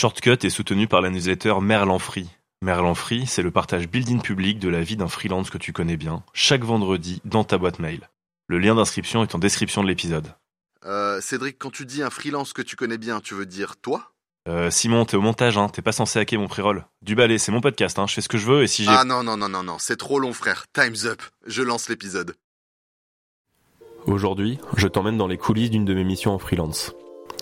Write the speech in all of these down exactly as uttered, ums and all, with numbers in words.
Shortcut est soutenu par la newsletter Merlan Free. Merlan Free, c'est le partage building public de la vie d'un freelance que tu connais bien, chaque vendredi dans ta boîte mail. Le lien d'inscription est en description de l'épisode. Euh, Cédric, quand tu dis un freelance que tu connais bien, tu veux dire toi ? Euh, Simon, t'es au montage, hein, t'es pas censé hacker mon pré-roll. Du balai, c'est mon podcast, hein, je fais ce que je veux et si j'ai... Ah non, non, non, non, non, c'est trop long frère, time's up, je lance l'épisode. Aujourd'hui, je t'emmène dans les coulisses d'une de mes missions en freelance.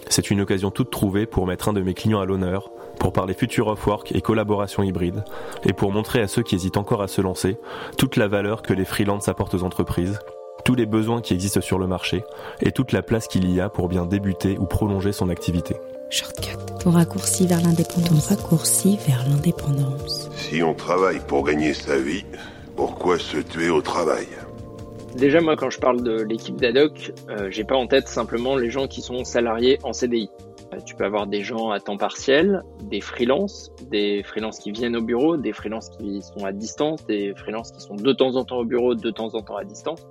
C'est une occasion toute trouvée pour mettre un de mes clients à l'honneur, pour parler future of work et collaboration hybride, et pour montrer à ceux qui hésitent encore à se lancer toute la valeur que les freelances apportent aux entreprises, tous les besoins qui existent sur le marché, et toute la place qu'il y a pour bien débuter ou prolonger son activité. Shortcut. Ton raccourci vers l'indépendance. Raccourci vers l'indépendance. Si on travaille pour gagner sa vie, pourquoi se tuer au travail ? Déjà, moi, quand je parle de l'équipe d'Adoc, euh, j'ai pas en tête simplement les gens qui sont salariés en C D I. Euh, tu peux avoir des gens à temps partiel, des freelances, des freelances qui viennent au bureau, des freelances qui sont à distance, des freelances qui sont de temps en temps au bureau, de temps en temps à distance.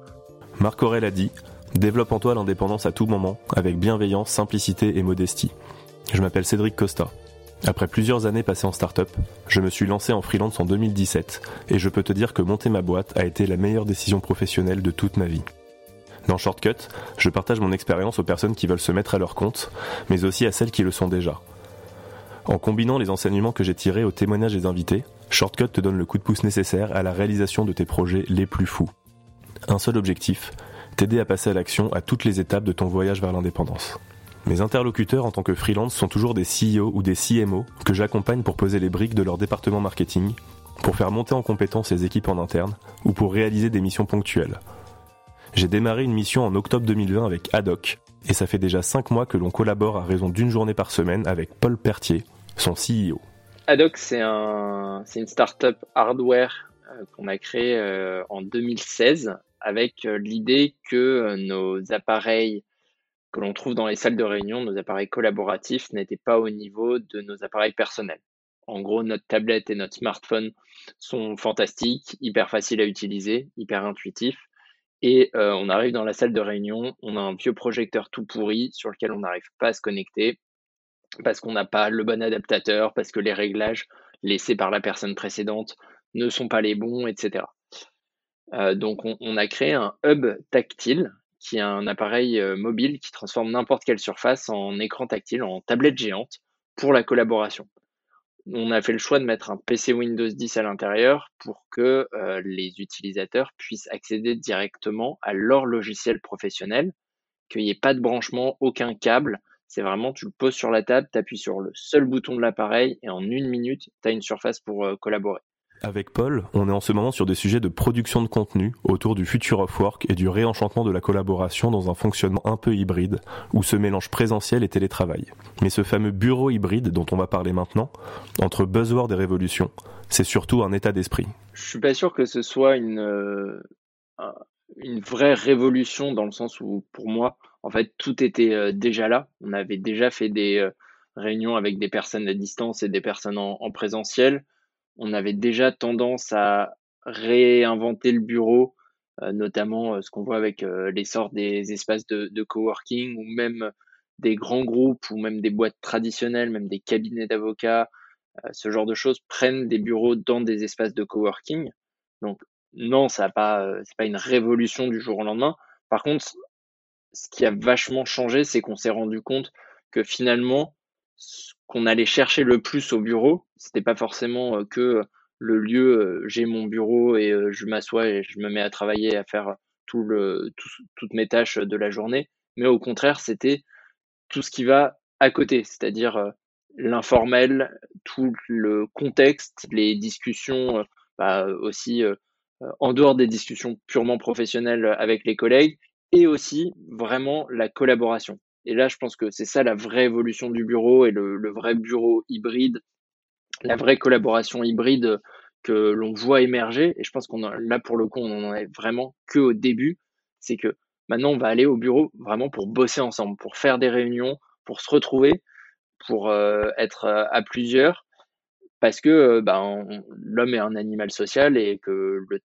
Marc Aurèle a dit « Développe en toi l'indépendance à tout moment, avec bienveillance, simplicité et modestie ». Je m'appelle Cédric Costa. Après plusieurs années passées en start-up, je me suis lancé en freelance en deux mille dix-sept et je peux te dire que monter ma boîte a été la meilleure décision professionnelle de toute ma vie. Dans Shortcut, je partage mon expérience aux personnes qui veulent se mettre à leur compte, mais aussi à celles qui le sont déjà. En combinant les enseignements que j'ai tirés au témoignage des invités, Shortcut te donne le coup de pouce nécessaire à la réalisation de tes projets les plus fous. Un seul objectif, t'aider à passer à l'action à toutes les étapes de ton voyage vers l'indépendance. Mes interlocuteurs en tant que freelance sont toujours des C E O ou des C M O que j'accompagne pour poser les briques de leur département marketing, pour faire monter en compétence les équipes en interne ou pour réaliser des missions ponctuelles. J'ai démarré une mission en octobre deux mille vingt avec Adoc et ça fait déjà cinq mois que l'on collabore à raison d'une journée par semaine avec Paul Pertier, son C E O. Adoc, c'est un, c'est une start-up hardware qu'on a créée en deux mille seize avec l'idée que nos appareils que l'on trouve dans les salles de réunion, nos appareils collaboratifs n'étaient pas au niveau de nos appareils personnels. En gros, notre tablette et notre smartphone sont fantastiques, hyper faciles à utiliser, hyper intuitifs. Et euh, on arrive dans la salle de réunion, on a un vieux projecteur tout pourri sur lequel on n'arrive pas à se connecter parce qu'on n'a pas le bon adaptateur, parce que les réglages laissés par la personne précédente ne sont pas les bons, et cetera. Euh, donc, on, on a créé un hub tactile qui est un appareil mobile qui transforme n'importe quelle surface en écran tactile, en tablette géante, pour la collaboration. On a fait le choix de mettre un P C Windows dix à l'intérieur pour que euh, les utilisateurs puissent accéder directement à leur logiciel professionnel, qu'il n'y ait pas de branchement, aucun câble. C'est vraiment, tu le poses sur la table, tu appuies sur le seul bouton de l'appareil et en une minute, tu as une surface pour euh, collaborer. Avec Paul, on est en ce moment sur des sujets de production de contenu autour du future of work et du réenchantement de la collaboration dans un fonctionnement un peu hybride où se mélange présentiel et télétravail. Mais ce fameux bureau hybride dont on va parler maintenant, entre buzzword et révolution, c'est surtout un état d'esprit. Je suis pas sûr que ce soit une, euh, une vraie révolution dans le sens où pour moi, en fait, tout était déjà là. On avait déjà fait des euh, réunions avec des personnes à distance et des personnes en, en présentiel. On avait déjà tendance à réinventer le bureau, euh, notamment euh, ce qu'on voit avec euh, l'essor des espaces de, de coworking ou même des grands groupes ou même des boîtes traditionnelles, même des cabinets d'avocats, euh, ce genre de choses prennent des bureaux dans des espaces de coworking. Donc non, ça a pas, euh, c'est pas une révolution du jour au lendemain. Par contre, ce qui a vachement changé, c'est qu'on s'est rendu compte que finalement, ce qu'on allait chercher le plus au bureau, c'était pas forcément que le lieu, j'ai mon bureau et je m'assois et je me mets à travailler et à faire tout le, tout, toutes mes tâches de la journée, mais au contraire, c'était tout ce qui va à côté, c'est-à-dire l'informel, tout le contexte, les discussions, bah aussi en dehors des discussions purement professionnelles avec les collègues, et aussi vraiment la collaboration. Et là, je pense que c'est ça la vraie évolution du bureau et le, le vrai bureau hybride, la vraie collaboration hybride que l'on voit émerger. Et je pense qu'on a, là, pour le coup, on n'en est vraiment qu'au début. C'est que maintenant, on va aller au bureau vraiment pour bosser ensemble, pour faire des réunions, pour se retrouver, pour euh, être à plusieurs. Parce que euh, bah, on, l'homme est un animal social et que le,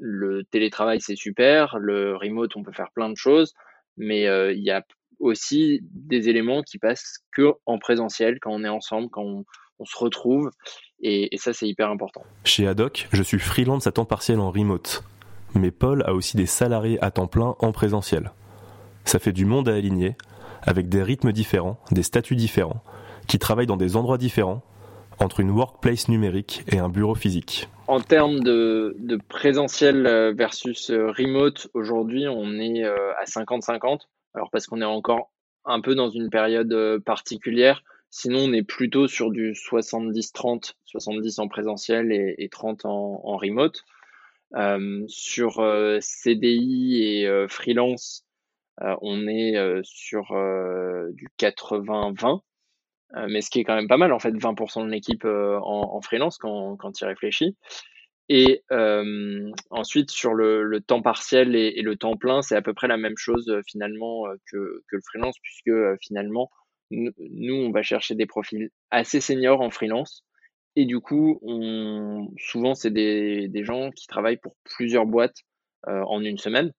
le télétravail, c'est super. Le remote, on peut faire plein de choses. Mais il euh, y a aussi des éléments qui passent que en présentiel, quand on est ensemble, quand on, on se retrouve. Et, et ça, c'est hyper important. Chez Adoc, je suis freelance à temps partiel en remote. Mais Paul a aussi des salariés à temps plein en présentiel. Ça fait du monde à aligner, avec des rythmes différents, des statuts différents, qui travaillent dans des endroits différents, entre une workplace numérique et un bureau physique. En termes de, de présentiel versus remote, aujourd'hui, on est à cinquante cinquante. Alors parce qu'on est encore un peu dans une période particulière. Sinon, on est plutôt sur du soixante-dix trente, soixante-dix en présentiel et, et trente en, en remote. Euh, sur euh, C D I et euh, freelance, euh, on est euh, sur euh, du quatre-vingts vingt, euh, mais ce qui est quand même pas mal, en fait, vingt pour cent de l'équipe euh, en, en freelance quand, quand il réfléchit. Et euh, ensuite, sur le, le temps partiel et, et le temps plein, c'est à peu près la même chose euh, finalement euh, que, que le freelance, puisque euh, finalement, nous, on va chercher des profils assez seniors en freelance. Et du coup, on, souvent, c'est des, des gens qui travaillent pour plusieurs boîtes euh, en une semaine.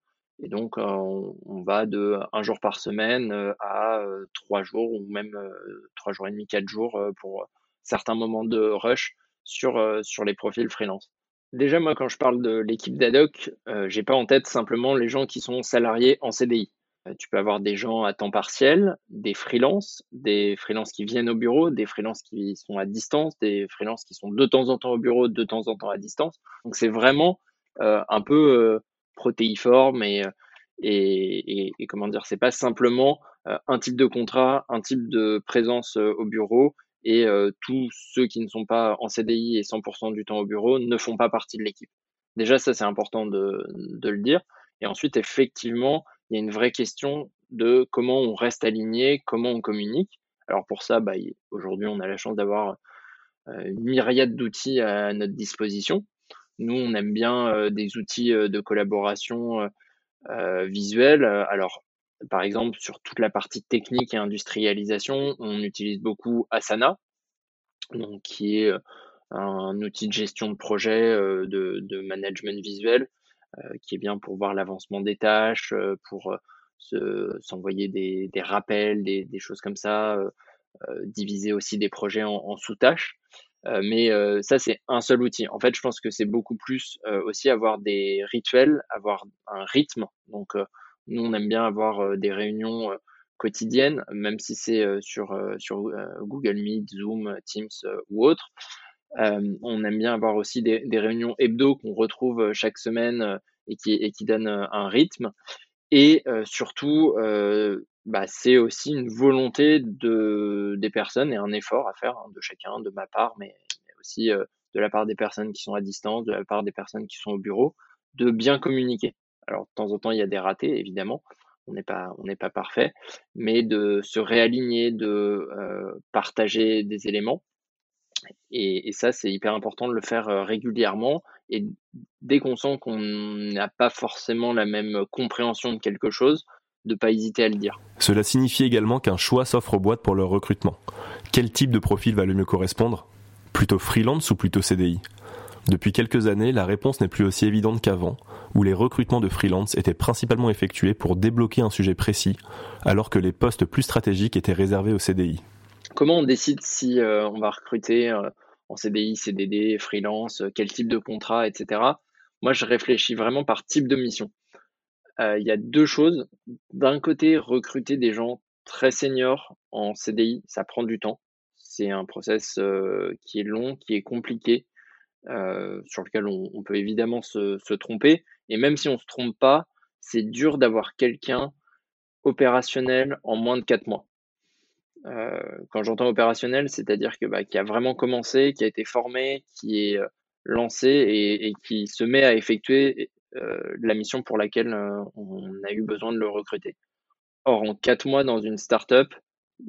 Et donc, euh, on, on va de un jour par semaine euh, à euh, trois jours ou même euh, trois jours et demi, quatre jours euh, pour certains moments de rush sur, euh, sur les profils freelance. Déjà, moi, quand je parle de l'équipe d'Adoc, euh, j'ai pas en tête simplement les gens qui sont salariés en C D I. Tu peux avoir des gens à temps partiel, des freelances, des freelances qui viennent au bureau, des freelances qui sont à distance, des freelances qui sont de temps en temps au bureau, de temps en temps à distance. Donc, c'est vraiment euh, un peu euh, protéiforme et, et, et, et comment dire, c'est pas simplement euh, un type de contrat, un type de présence euh, au bureau et euh, tous ceux qui ne sont pas en C D I et cent pour cent du temps au bureau ne font pas partie de l'équipe. Déjà, ça, c'est important de, de le dire. Et ensuite, effectivement, il y a une vraie question de comment on reste aligné, comment on communique. Alors pour ça, bah, aujourd'hui, on a la chance d'avoir une myriade d'outils à notre disposition. Nous, on aime bien des outils de collaboration visuelle. Alors, par exemple, sur toute la partie technique et industrialisation, on utilise beaucoup Asana, donc qui est un outil de gestion de projet, de, de management visuel, Euh, qui est bien pour voir l'avancement des tâches, euh, pour euh, se, s'envoyer des, des rappels, des, des choses comme ça, euh, euh, diviser aussi des projets en, en sous-tâches. Euh, mais euh, ça, c'est un seul outil. En fait, je pense que c'est beaucoup plus euh, aussi avoir des rituels, avoir un rythme. Donc, euh, nous, on aime bien avoir euh, des réunions euh, quotidiennes, même si c'est euh, sur, euh, sur euh, Google Meet, Zoom, Teams euh, ou autre. Euh, on aime bien avoir aussi des, des réunions hebdo qu'on retrouve chaque semaine et qui, et qui donnent un rythme. Et euh, surtout, euh, bah, c'est aussi une volonté de, des personnes et un effort à faire hein, de chacun, de ma part, mais, mais aussi euh, de la part des personnes qui sont à distance, de la part des personnes qui sont au bureau, de bien communiquer. Alors, de temps en temps, il y a des ratés, évidemment. On n'est pas, on n'est pas parfait, mais de se réaligner, de euh, partager des éléments. Et, et ça, c'est hyper important de le faire régulièrement. Et dès qu'on sent qu'on n'a pas forcément la même compréhension de quelque chose, de ne pas hésiter à le dire. Cela signifie également qu'un choix s'offre aux boîtes pour leur recrutement. Quel type de profil va le mieux correspondre ? Plutôt freelance ou plutôt C D I ? Depuis quelques années, la réponse n'est plus aussi évidente qu'avant, où les recrutements de freelance étaient principalement effectués pour débloquer un sujet précis, alors que les postes plus stratégiques étaient réservés aux C D I. Comment on décide si euh, on va recruter euh, en C D I, C D D, freelance, euh, quel type de contrat, et cetera. Moi, je réfléchis vraiment par type de mission. Euh, il y a deux choses. D'un côté, recruter des gens très seniors en C D I, ça prend du temps. C'est un process euh, qui est long, qui est compliqué, euh, sur lequel on, on peut évidemment se, se tromper. Et même si on ne se trompe pas, c'est dur d'avoir quelqu'un opérationnel en moins de quatre mois. Euh, quand j'entends opérationnel, c'est-à-dire que bah, qui a vraiment commencé, qui a été formé, qui est euh, lancé et, et qui se met à effectuer euh, la mission pour laquelle euh, on a eu besoin de le recruter. Or, en quatre mois dans une start-up,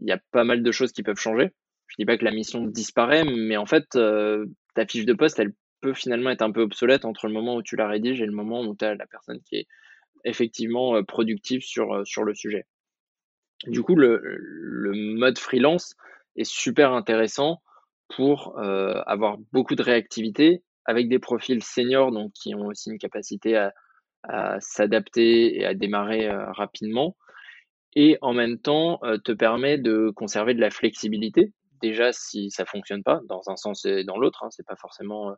il y a pas mal de choses qui peuvent changer. Je dis pas que la mission disparaît, mais en fait, euh, ta fiche de poste, elle peut finalement être un peu obsolète entre le moment où tu la rédiges et le moment où tu as la personne qui est effectivement euh, productive sur, euh, sur le sujet. Du coup, le, le mode freelance est super intéressant pour euh, avoir beaucoup de réactivité avec des profils seniors donc qui ont aussi une capacité à, à s'adapter et à démarrer euh, rapidement. et en même temps euh, te permet de conserver de la flexibilité. Déjà, si ça fonctionne pas, dans un sens et dans l'autre, hein, c'est pas forcément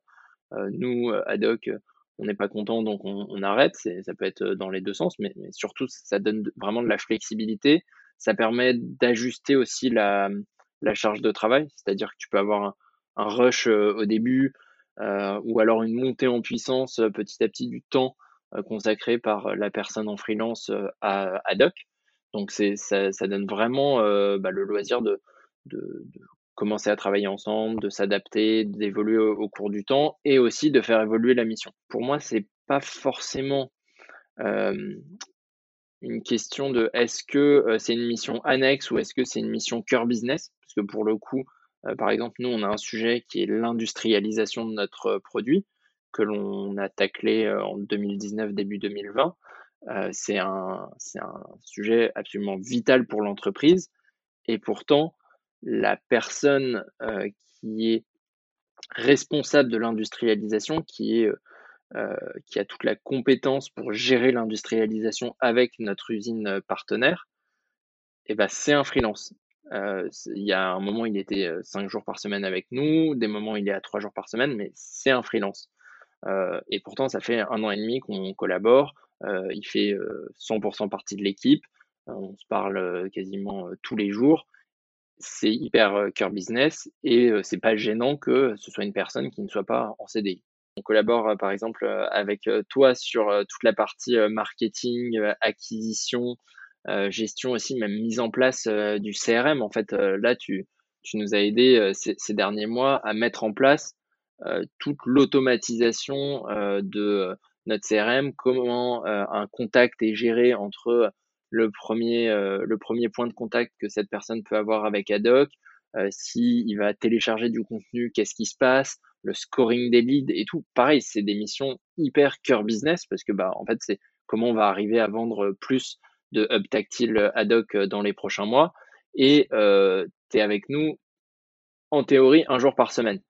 euh, nous, Adoc, on n'est pas content, donc on, on arrête. C'est, ça peut être dans les deux sens, mais, mais surtout, ça donne vraiment de la flexibilité. Ça permet d'ajuster aussi la, la charge de travail, c'est-à-dire que tu peux avoir un, un rush euh, au début euh, ou alors une montée en puissance euh, petit à petit du temps euh, consacré par la personne en freelance euh, à Adoc. Donc, c'est, ça, ça donne vraiment euh, bah, le loisir de, de, de commencer à travailler ensemble, de s'adapter, d'évoluer au, au cours du temps et aussi de faire évoluer la mission. Pour moi, c'est pas forcément euh, une question de est-ce que euh, c'est une mission annexe ou est-ce que c'est une mission cœur business, parce que pour le coup, euh, par exemple, nous, on a un sujet qui est l'industrialisation de notre produit que l'on a taclé euh, en deux mille dix-neuf, début deux mille vingt. Euh, c'est un, c'est un sujet absolument vital pour l'entreprise et pourtant la personne euh, qui est responsable de l'industrialisation, qui, est, euh, qui a toute la compétence pour gérer l'industrialisation avec notre usine partenaire, eh ben, c'est un freelance. Euh, c'est, il y a un moment il était cinq jours par semaine avec nous, des moments il est à trois jours par semaine, mais c'est un freelance. Euh, et pourtant ça fait un an et demi qu'on collabore. Euh, il fait euh, cent pour cent partie de l'équipe, euh, on se parle euh, quasiment euh, tous les jours, c'est hyper euh, cœur business et euh, c'est pas gênant que ce soit une personne qui ne soit pas en C D I. On collabore euh, par exemple euh, avec toi sur euh, toute la partie euh, marketing, euh, acquisition, euh, gestion aussi, même mise en place euh, du C R M. En fait, euh, là tu, tu nous as aidé euh, ces, ces derniers mois à mettre en place euh, toute l'automatisation euh, de notre C R M, comment euh, un contact est géré entre le premier, euh, le premier point de contact que cette personne peut avoir avec Adoc, euh, si il va télécharger du contenu, qu'est-ce qui se passe, le scoring des leads et tout. Pareil, c'est des missions hyper cœur business parce que bah en fait c'est comment on va arriver à vendre plus de hubs tactiles Adoc dans les prochains mois. Et euh, t'es avec nous en théorie un jour par semaine.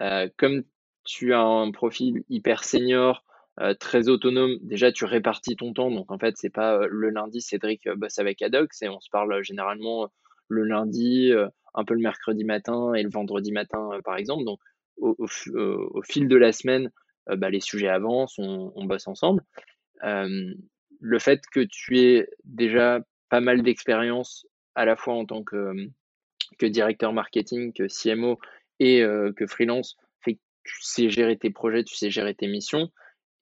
Euh, comme tu as un profil hyper senior, Euh, très autonome, déjà tu répartis ton temps, donc en fait c'est pas euh, le lundi Cédric euh, bosse avec Adoc, c'est on se parle euh, généralement euh, le lundi, euh, un peu le mercredi matin et le vendredi matin euh, par exemple, donc au, au, euh, au fil de la semaine euh, bah, les sujets avancent, on, on bosse ensemble. Euh, le fait que tu aies déjà pas mal d'expérience à la fois en tant que, que directeur marketing, que C M O et euh, que freelance, fait que tu sais gérer tes projets, tu sais gérer tes missions.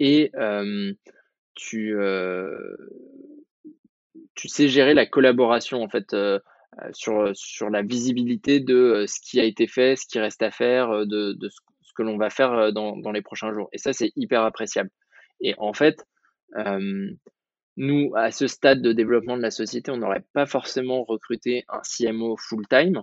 Et euh, tu, euh, tu sais gérer la collaboration en fait euh, sur, sur la visibilité de ce qui a été fait, ce qui reste à faire, de, de ce que l'on va faire dans, dans les prochains jours. Et ça, c'est hyper appréciable. Et en fait, euh, nous, à ce stade de développement de la société, on n'aurait pas forcément recruté un C M O full-time.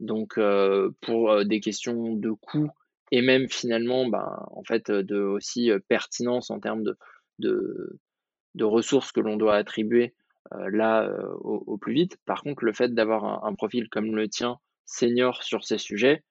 Donc, euh, pour euh, des questions de coûts, et même finalement, bah, en fait, de aussi euh, pertinence en termes de, de, de ressources que l'on doit attribuer euh, là euh, au, au plus vite. Par contre, le fait d'avoir un, un profil comme le tien, senior sur ces sujets,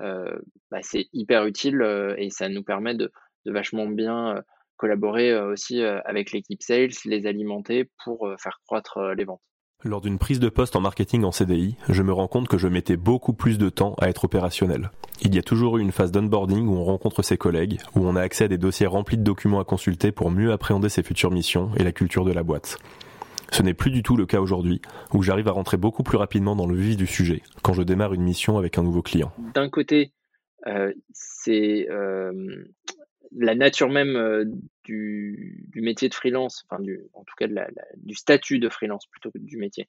euh, bah, c'est hyper utile euh, et ça nous permet de, de vachement bien euh, collaborer euh, aussi euh, avec l'équipe sales, les alimenter pour euh, faire croître euh, les ventes. Lors d'une prise de poste en marketing en C D I, je me rends compte que je mettais beaucoup plus de temps à être opérationnel. Il y a toujours eu une phase d'onboarding où on rencontre ses collègues, où on a accès à des dossiers remplis de documents à consulter pour mieux appréhender ses futures missions et la culture de la boîte. Ce n'est plus du tout le cas aujourd'hui, où j'arrive à rentrer beaucoup plus rapidement dans le vif du sujet, quand je démarre une mission avec un nouveau client. D'un côté, euh, c'est euh, la nature même euh, Du, du métier de freelance, enfin du, en tout cas de la, la, du statut de freelance plutôt que du métier,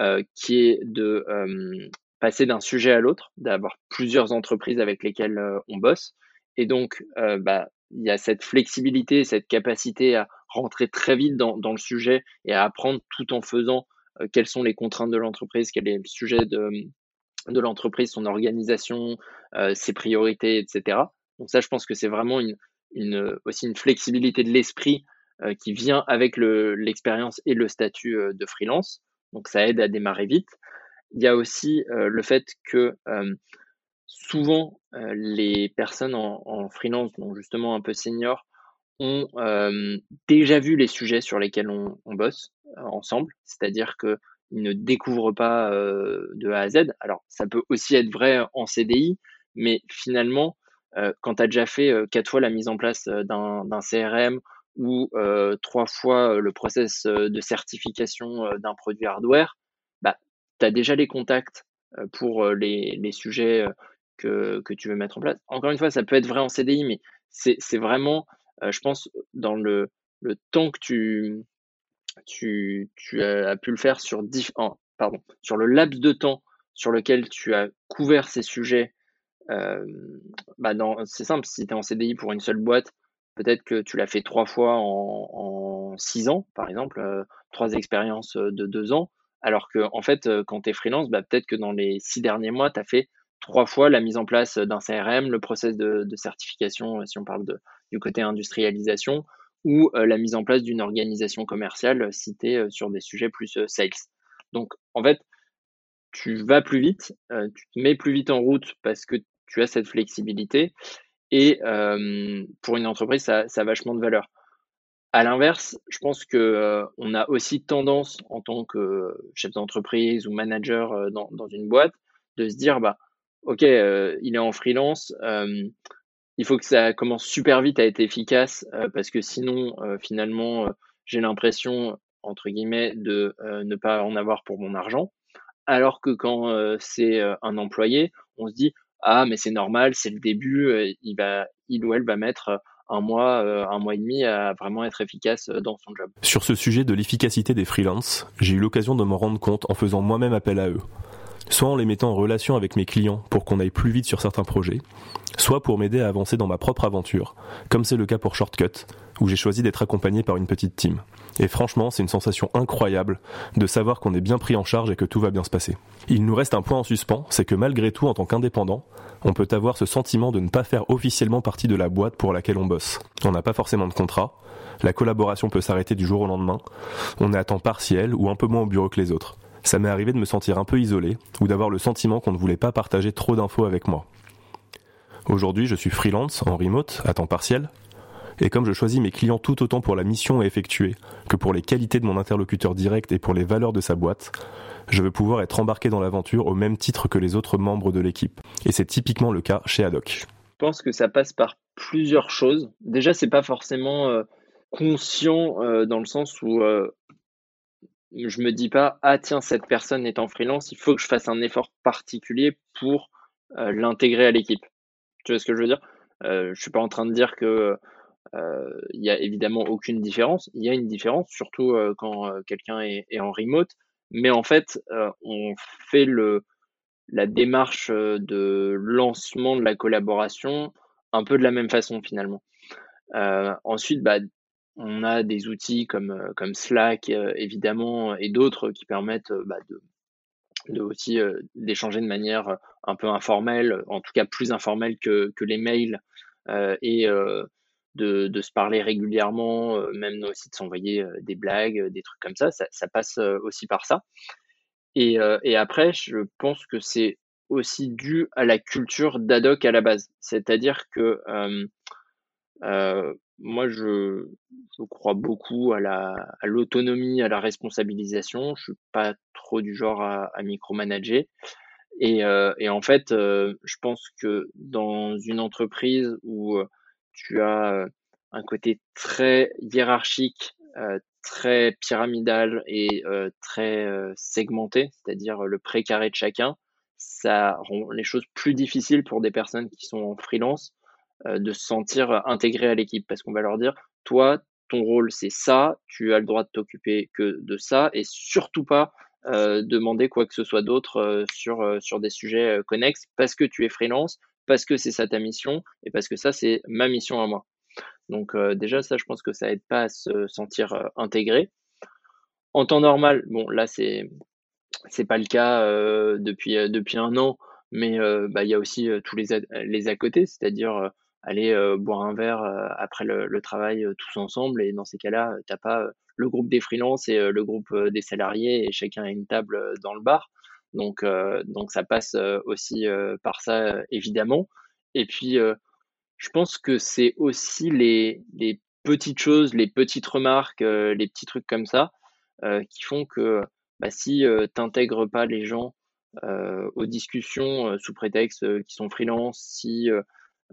euh, qui est de euh, passer d'un sujet à l'autre, d'avoir plusieurs entreprises avec lesquelles euh, on bosse. Et donc, euh, bah, il y a cette flexibilité, cette capacité à rentrer très vite dans, dans le sujet et à apprendre tout en faisant euh, quelles sont les contraintes de l'entreprise, quel est le sujet de, de l'entreprise, son organisation, euh, ses priorités, et cetera. Donc ça, je pense que c'est vraiment une Une, aussi une flexibilité de l'esprit euh, qui vient avec le, l'expérience et le statut euh, de freelance. Donc, ça aide à démarrer vite. Il y a aussi euh, le fait que euh, souvent, euh, les personnes en, en freelance, donc justement un peu senior, ont euh, déjà vu les sujets sur lesquels on, on bosse euh, ensemble, c'est-à-dire qu'ils ne découvrent pas euh, de A à Z. Alors, ça peut aussi être vrai en C D I, mais finalement, euh, quand tu as déjà fait euh, quatre fois la mise en place euh, d'un, d'un C R M ou euh, trois fois euh, le process euh, de certification euh, d'un produit hardware, bah, tu as déjà les contacts euh, pour euh, les, les sujets euh, que, que tu veux mettre en place. Encore une fois, ça peut être vrai en C D I, mais c'est, c'est vraiment... Euh, je pense, dans le, le temps que tu, tu, tu as pu le faire sur, diff- oh, pardon, sur le laps de temps sur lequel tu as couvert ces sujets, euh, bah dans, c'est simple, si tu es en C D I pour une seule boîte, peut-être que tu l'as fait trois fois en, en six ans, par exemple, euh, trois expériences de deux ans, alors que en fait, quand tu es freelance, bah, peut-être que dans les six derniers mois, tu as fait trois fois la mise en place d'un C R M, le process de, de certification, si on parle de, du côté industrialisation, ou euh, la mise en place d'une organisation commerciale euh, citée euh, sur des sujets plus euh, sales. Donc, en fait, tu vas plus vite, euh, tu te mets plus vite en route parce que tu as cette flexibilité et euh, pour une entreprise, ça, ça a vachement de valeur. À l'inverse, je pense que euh, on a aussi tendance en tant que euh, chef d'entreprise ou manager euh, dans, dans une boîte de se dire, bah, ok, euh, il est en freelance, euh, il faut que ça commence super vite à être efficace euh, parce que sinon, euh, finalement, euh, j'ai l'impression, entre guillemets, de euh, ne pas en avoir pour mon argent. Alors que quand euh, c'est euh, un employé, on se dit « Ah, mais c'est normal, c'est le début, euh, il va, il ou elle va mettre un mois, euh, un mois et demi à vraiment être efficace dans son job. » Sur ce sujet de l'efficacité des freelances, j'ai eu l'occasion de m'en rendre compte en faisant moi-même appel à eux. Soit en les mettant en relation avec mes clients pour qu'on aille plus vite sur certains projets, soit pour m'aider à avancer dans ma propre aventure, comme c'est le cas pour Shortcut, où j'ai choisi d'être accompagné par une petite team. Et franchement, c'est une sensation incroyable de savoir qu'on est bien pris en charge et que tout va bien se passer. Il nous reste un point en suspens, c'est que malgré tout, en tant qu'indépendant, on peut avoir ce sentiment de ne pas faire officiellement partie de la boîte pour laquelle on bosse. On n'a pas forcément de contrat, la collaboration peut s'arrêter du jour au lendemain, on est à temps partiel ou un peu moins au bureau que les autres. Ça m'est arrivé de me sentir un peu isolé ou d'avoir le sentiment qu'on ne voulait pas partager trop d'infos avec moi. Aujourd'hui, je suis freelance, en remote, à temps partiel, et comme je choisis mes clients tout autant pour la mission à effectuer que pour les qualités de mon interlocuteur direct et pour les valeurs de sa boîte, je veux pouvoir être embarqué dans l'aventure au même titre que les autres membres de l'équipe. Et c'est typiquement le cas chez Adoc. Je pense que ça passe par plusieurs choses. Déjà, c'est pas forcément euh, conscient euh, dans le sens où... Euh... Je me dis pas « Ah tiens, cette personne est en freelance, il faut que je fasse un effort particulier pour euh, l'intégrer à l'équipe. » Tu vois ce que je veux dire ? euh, Je ne suis pas en train de dire que euh, y a évidemment aucune différence. Il y a une différence, surtout euh, quand euh, quelqu'un est, est en remote. Mais en fait, euh, on fait le, la démarche de lancement de la collaboration un peu de la même façon finalement. Euh, ensuite, bah, on a des outils comme, comme Slack, euh, évidemment, et d'autres qui permettent euh, bah, de, de aussi euh, d'échanger de manière un peu informelle, en tout cas plus informelle que, que les mails, euh, et euh, de, de se parler régulièrement, euh, même aussi de s'envoyer euh, des blagues, des trucs comme ça. Ça, ça passe euh, aussi par ça. Et, euh, et après, je pense que c'est aussi dû à la culture d'Adoc à la base. C'est-à-dire que... Euh, euh, Moi, je, je crois beaucoup à la, à l'autonomie, à la responsabilisation. Je suis pas trop du genre à, à micromanager. Et, euh, et en fait, euh, je pense que dans une entreprise où tu as un côté très hiérarchique, euh, très pyramidal et euh, très euh, segmenté, c'est-à-dire le pré-carré de chacun, ça rend les choses plus difficiles pour des personnes qui sont en freelance de se sentir intégré à l'équipe, parce qu'on va leur dire « Toi, ton rôle, c'est ça, tu as le droit de t'occuper que de ça, et surtout pas euh, demander quoi que ce soit d'autre euh, sur, euh, sur des sujets euh, connexes, parce que tu es freelance, parce que c'est ça ta mission, et parce que ça, c'est ma mission à moi. » Donc euh, déjà, ça, je pense que ça aide pas à se sentir euh, intégré. En temps normal, bon, là, c'est, c'est pas le cas euh, depuis, euh, depuis un an, mais euh, bah, y a aussi euh, tous les, a- les à côté, c'est-à-dire... Euh, aller euh, boire un verre euh, après le, le travail euh, tous ensemble, et dans ces cas-là, t'as pas euh, le groupe des freelances et euh, le groupe euh, des salariés, et chacun a une table euh, dans le bar, donc euh, donc ça passe euh, aussi euh, par ça euh, évidemment. Et puis euh, je pense que c'est aussi les les petites choses, les petites remarques, euh, les petits trucs comme ça euh, qui font que bah, si euh, tu n'intègres pas les gens euh, aux discussions euh, sous prétexte euh, qu'ils sont freelance, si euh,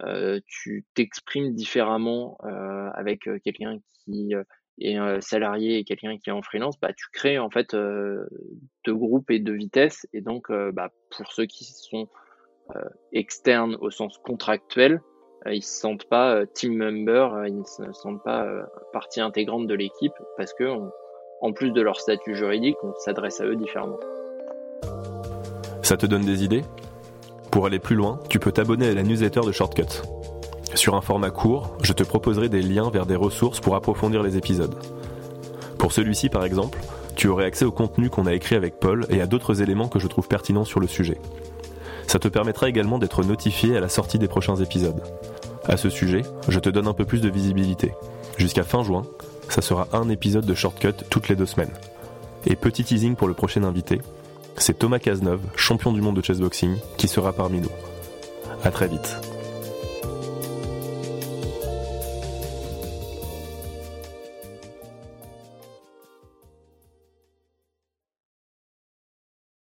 euh, tu t'exprimes différemment euh, avec euh, quelqu'un qui euh, est euh, salarié et quelqu'un qui est en freelance, bah, tu crées en fait euh, de groupes et de vitesses. Et donc, euh, bah, pour ceux qui sont euh, externes au sens contractuel, ils ne se sentent pas team member, ils ne se sentent pas partie intégrante de l'équipe parce que, on, en plus de leur statut juridique, on s'adresse à eux différemment. Ça te donne des idées ? Pour aller plus loin, tu peux t'abonner à la newsletter de Shortcut. Sur un format court, je te proposerai des liens vers des ressources pour approfondir les épisodes. Pour celui-ci, par exemple, tu aurais accès au contenu qu'on a écrit avec Paul et à d'autres éléments que je trouve pertinents sur le sujet. Ça te permettra également d'être notifié à la sortie des prochains épisodes. À ce sujet, je te donne un peu plus de visibilité. Jusqu'à fin juin, ça sera un épisode de Shortcut toutes les deux semaines. Et petit teasing pour le prochain invité, c'est Thomas Cazeneuve, champion du monde de chessboxing, qui sera parmi nous. À très vite.